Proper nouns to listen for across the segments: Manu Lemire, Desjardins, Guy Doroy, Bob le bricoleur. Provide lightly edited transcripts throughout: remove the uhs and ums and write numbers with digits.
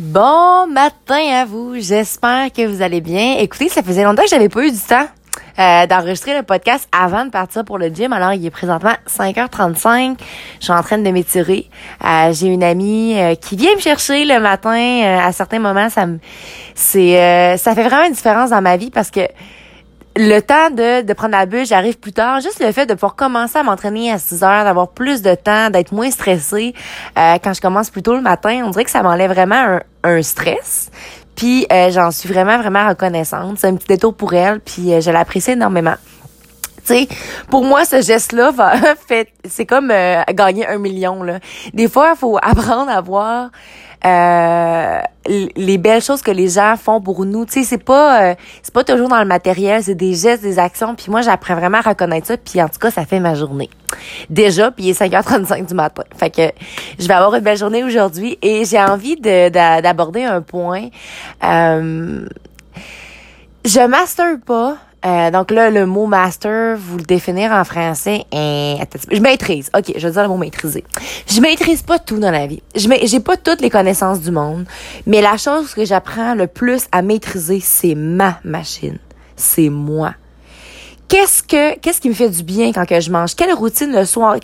Bon matin à vous, j'espère que vous allez bien. Écoutez, ça faisait longtemps que j'avais pas eu du temps d'enregistrer le podcast avant de partir pour le gym. Alors, il est présentement 5h35, je suis en train de m'étirer. J'ai une amie qui vient me chercher le matin à certains moments. Ça fait vraiment une différence dans ma vie parce que le temps de prendre la bus, j'arrive plus tard. Juste le fait de pouvoir commencer à m'entraîner à 6 heures, d'avoir plus de temps, d'être moins stressée quand je commence plus tôt le matin, on dirait que ça m'enlève vraiment un stress. Puis j'en suis vraiment, vraiment reconnaissante. C'est un petit détour pour elle, puis je l'apprécie énormément. Tu sais, pour moi, ce geste-là, c'est comme gagner 1 million. Là. Des fois, il faut apprendre à voir les belles choses que les gens font pour nous. Tu sais, c'est pas toujours dans le matériel, c'est des gestes, des actions. Puis moi, j'apprends vraiment à reconnaître ça. Puis en tout cas, ça fait ma journée. Déjà, puis il est 5h35 du matin. Fait que je vais avoir une belle journée aujourd'hui. Et j'ai envie d'aborder un point. Je masturbe pas. Donc là, le mot « master », vous le définir en français, je maîtrise. OK, je vais dire le mot « maîtriser ». Je maîtrise pas tout dans la vie. J'ai pas toutes les connaissances du monde, mais la chose que j'apprends le plus à maîtriser, c'est ma machine. C'est moi. Qu'est-ce qui me fait du bien quand que je mange? Quelle routine le soir?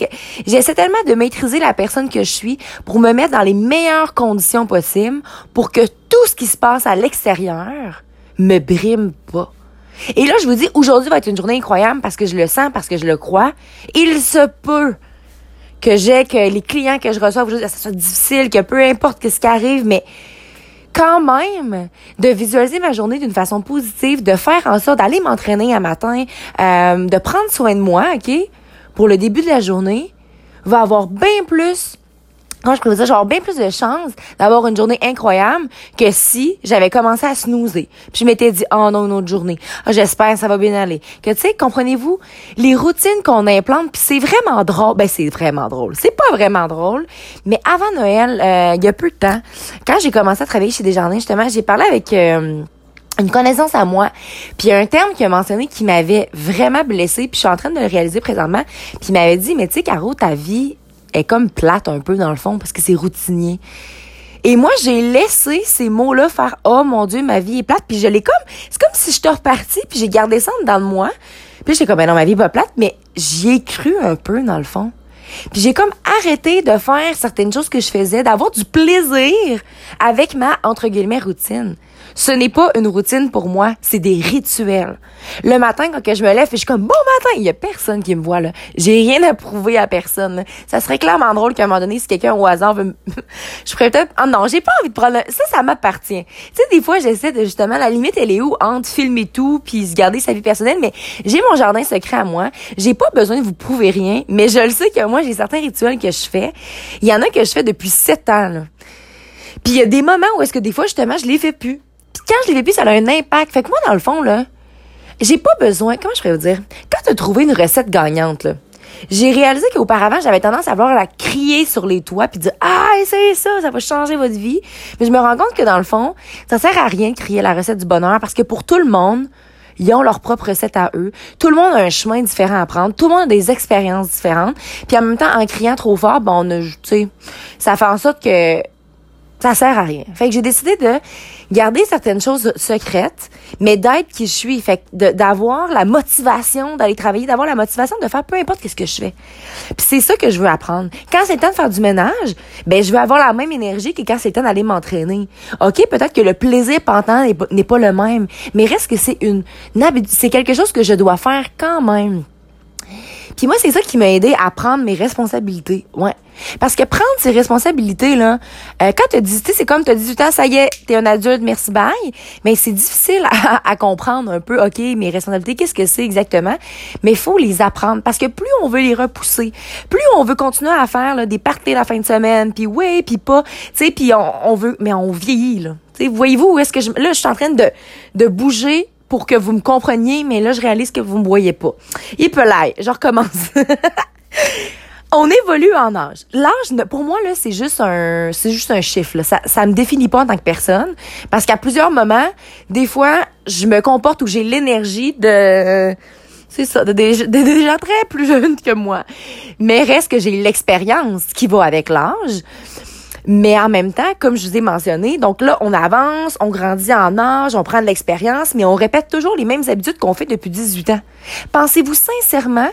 J'essaie tellement de maîtriser la personne que je suis pour me mettre dans les meilleures conditions possibles pour que tout ce qui se passe à l'extérieur me brime pas. Et là, je vous dis, aujourd'hui va être une journée incroyable parce que je le sens, parce que je le crois. Il se peut que les clients que je reçois aujourd'hui, ça soit difficile, que peu importe ce qui arrive, mais quand même, de visualiser ma journée d'une façon positive, de faire en sorte d'aller m'entraîner un matin, de prendre soin de moi, OK, pour le début de la journée, va avoir bien plus de chance d'avoir une journée incroyable que si j'avais commencé à snoozer. Puis je m'étais dit, oh non, une autre journée. Oh, j'espère que ça va bien aller. Que tu sais, comprenez-vous, les routines qu'on implante, puis c'est vraiment drôle. Ben, c'est vraiment drôle. C'est pas vraiment drôle, mais avant Noël, il y a peu de temps, quand j'ai commencé à travailler chez Desjardins, justement, j'ai parlé avec une connaissance à moi, puis un terme qu'il a mentionné qui m'avait vraiment blessée, puis je suis en train de le réaliser présentement, puis il m'avait dit, mais tu sais, Caro, ta vie est comme plate un peu dans le fond parce que c'est routinier. Et moi, j'ai laissé ces mots-là faire « Oh mon Dieu, ma vie est plate », puis je l'ai comme... C'est comme si je t'ai repartie, puis j'ai gardé ça en dedans de moi. Puis j'étais comme « Ben non, ma vie est pas plate », mais j'y ai cru un peu dans le fond. Puis j'ai comme arrêté de faire certaines choses que je faisais, d'avoir du plaisir avec ma, entre guillemets, routine. Ce n'est pas une routine pour moi, c'est des rituels. Le matin, quand je me lève, je suis comme « Bon matin », il y a personne qui me voit, là. J'ai rien à prouver à personne, là. Ça serait clairement drôle qu'à un moment donné, si quelqu'un au hasard veut je pourrais peut-être « Oh non, j'ai pas envie de prendre... » Ça m'appartient. Tu sais, des fois, j'essaie de, justement, la limite, elle est où? Entre filmer tout, puis se garder sa vie personnelle, mais j'ai mon jardin secret à moi. J'ai pas besoin de vous prouver rien, mais je le sais que moi, j'ai certains rituels que je fais. Il y en a que je fais depuis 7 ans, là. Puis il y a des moments où est-ce que des fois, justement, je les fais plus. Quand je l'ai vécu, ça a un impact. Fait que moi, dans le fond, là, j'ai pas besoin... Comment je pourrais vous dire? Quand t'as trouvé une recette gagnante, là, j'ai réalisé qu'auparavant, j'avais tendance à vouloir la crier sur les toits puis dire « Ah, essayez ça, ça va changer votre vie. » Mais je me rends compte que, dans le fond, ça sert à rien de crier la recette du bonheur parce que pour tout le monde, ils ont leur propre recette à eux. Tout le monde a un chemin différent à prendre. Tout le monde a des expériences différentes. Puis en même temps, en criant trop fort, ben on a... Tu sais, ça fait en sorte que... Ça sert à rien. Fait que j'ai décidé de garder certaines choses secrètes, mais d'être qui je suis. Fait que d'avoir la motivation d'aller travailler, d'avoir la motivation de faire peu importe qu'est-ce que je fais. Puis c'est ça que je veux apprendre. Quand c'est le temps de faire du ménage, ben je veux avoir la même énergie que quand c'est le temps d'aller m'entraîner. OK, peut-être que le plaisir pendant n'est pas le même, mais reste que c'est c'est quelque chose que je dois faire quand même. Puis moi, c'est ça qui m'a aidé à prendre mes responsabilités. Ouais. Parce que prendre ses responsabilités, là, quand t'as 18 ans, c'est comme t'as 18 ans, ça y est, t'es un adulte, merci, bye. Mais c'est difficile à comprendre un peu, OK, mes responsabilités, qu'est-ce que c'est exactement? Mais faut les apprendre. Parce que plus on veut les repousser, plus on veut continuer à faire, là, des parties la fin de semaine, puis ouais, puis pas, tu sais, puis on veut, mais on vieillit, là. Tu sais, voyez-vous où est-ce que là, je suis en train de bouger pour que vous me compreniez, mais là, je réalise que vous me voyez pas. Il peut l'air. Je recommence. On évolue en âge. L'âge, pour moi, là, c'est juste un chiffre, là. Ça me définit pas en tant que personne. Parce qu'à plusieurs moments, des fois, je me comporte où j'ai l'énergie de des gens très plus jeunes que moi. Mais reste que j'ai l'expérience qui va avec l'âge. Mais en même temps, comme je vous ai mentionné, donc là, on avance, on grandit en âge, on prend de l'expérience, mais on répète toujours les mêmes habitudes qu'on fait depuis 18 ans. Pensez-vous sincèrement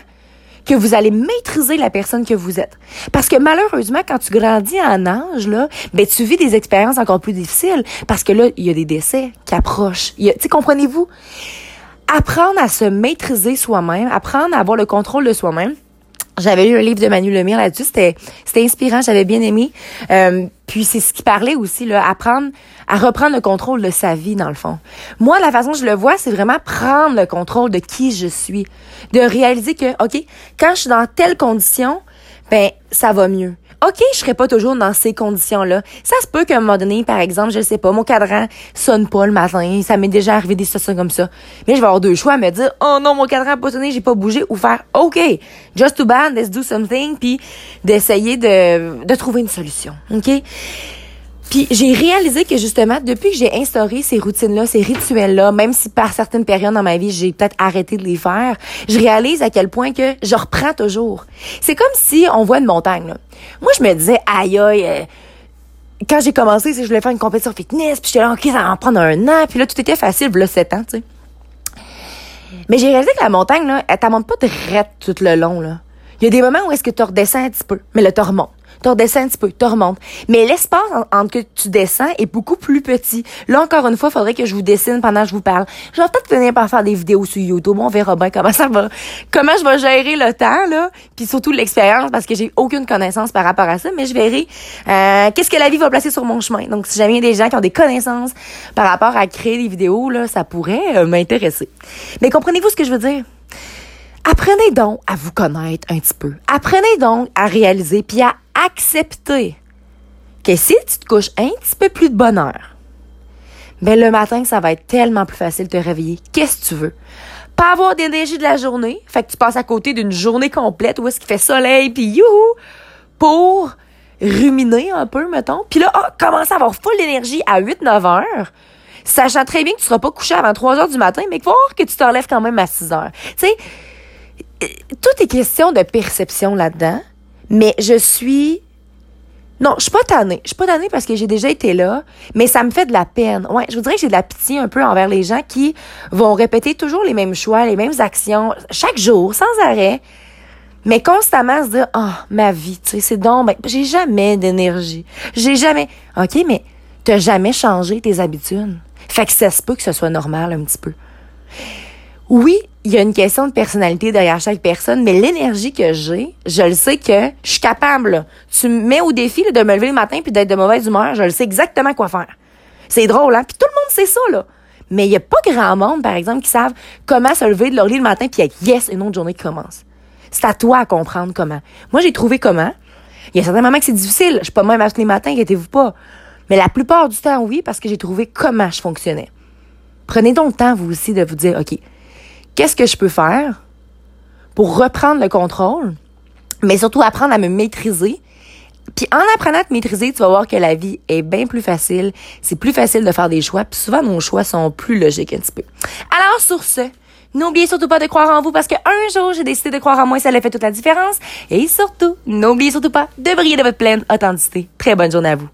que vous allez maîtriser la personne que vous êtes? Parce que malheureusement, quand tu grandis en âge, là, ben, tu vis des expériences encore plus difficiles parce que là, il y a des décès qui approchent. Tu sais, comprenez-vous? Apprendre à se maîtriser soi-même, apprendre à avoir le contrôle de soi-même. J'avais lu un livre de Manu Lemire là-dessus, c'était inspirant, j'avais bien aimé. Puis c'est ce qui parlait aussi, là, apprendre à reprendre le contrôle de sa vie, dans le fond. Moi, la façon que je le vois, c'est vraiment prendre le contrôle de qui je suis. De réaliser que, OK, quand je suis dans telle condition, ben ça va mieux. OK, je serai pas toujours dans ces conditions-là. Ça se peut qu'à un moment donné, par exemple, je sais pas, mon cadran sonne pas le matin. Ça m'est déjà arrivé des situations comme ça. Mais je vais avoir deux choix à me dire, oh non, mon cadran a pas sonné, j'ai pas bougé, ou faire, OK, just too bad, let's do something, puis d'essayer de trouver une solution. OK? Puis j'ai réalisé que justement, depuis que j'ai instauré ces routines-là, ces rituels-là, même si par certaines périodes dans ma vie, j'ai peut-être arrêté de les faire, je réalise à quel point que je reprends toujours. C'est comme si on voit une montagne, là. Moi, je me disais, aïe, aïe, quand j'ai commencé, je voulais faire une compétition fitness, puis j'étais là, OK, ça va en prendre un an, puis là, tout était facile, là, 7 ans, tu sais. Mais j'ai réalisé que la montagne, là, elle t'amène pas de raide tout le long, là. Il y a des moments où est-ce que tu redescends un petit peu, mais là, tu remontes. Tu redescends un petit peu, tu remontes. Mais l'espace entre que tu descends est beaucoup plus petit. Là, encore une fois, il faudrait que je vous dessine pendant que je vous parle. Je vais peut-être finir par faire des vidéos sur YouTube. On verra bien comment ça va, comment je vais gérer le temps, là, puis surtout l'expérience, parce que j'ai aucune connaissance par rapport à ça, mais je verrai qu'est-ce que la vie va placer sur mon chemin. Donc, si jamais il y a des gens qui ont des connaissances par rapport à créer des vidéos, là, ça pourrait m'intéresser. Mais comprenez-vous ce que je veux dire? Apprenez donc à vous connaître un petit peu. Apprenez donc à réaliser puis à accepter que si tu te couches un petit peu plus de bonne heure, ben le matin, ça va être tellement plus facile de te réveiller. Qu'est-ce que tu veux? Pas avoir d'énergie de la journée, fait que tu passes à côté d'une journée complète où est-ce qu'il fait soleil puis youhou, pour ruminer un peu, mettons. Puis là, commence à avoir full d'énergie à 8-9 heures. Sachant très bien que tu seras pas couché avant 3 heures du matin, mais qu'il faut voir que tu t'enlèves quand même à 6 heures. Tu sais, tout est question de perception là-dedans, mais je suis pas tannée parce que j'ai déjà été là, mais ça me fait de la peine. Ouais, je voudrais que j'ai de la pitié un peu envers les gens qui vont répéter toujours les mêmes choix, les mêmes actions, chaque jour, sans arrêt, mais constamment se dire, oh, ma vie, tu sais, c'est donc, ben, j'ai jamais d'énergie. J'ai jamais, OK, mais t'as jamais changé tes habitudes. Fait que ça se peut que ce soit normal un petit peu. Oui, il y a une question de personnalité derrière chaque personne, mais l'énergie que j'ai, je le sais que je suis capable, là. Tu me mets au défi là, de me lever le matin puis d'être de mauvaise humeur, je le sais exactement quoi faire. C'est drôle, hein? Puis tout le monde sait ça, là. Mais il n'y a pas grand monde, par exemple, qui savent comment se lever de leur lit le matin puis être « yes », une autre journée qui commence. C'est à toi à comprendre comment. Moi, j'ai trouvé comment. Il y a certains moments que c'est difficile. Je suis pas même à tous les matins, inquiétez-vous pas. Mais la plupart du temps, oui, parce que j'ai trouvé comment je fonctionnais. Prenez donc le temps, vous aussi, de vous dire « OK ». Qu'est-ce que je peux faire pour reprendre le contrôle, mais surtout apprendre à me maîtriser? Puis en apprenant à te maîtriser, tu vas voir que la vie est bien plus facile. C'est plus facile de faire des choix. Puis souvent, nos choix sont plus logiques un petit peu. Alors sur ce, n'oubliez surtout pas de croire en vous parce qu'un jour, j'ai décidé de croire en moi et ça a fait toute la différence. Et surtout, n'oubliez surtout pas de briller de votre pleine authenticité. Très bonne journée à vous.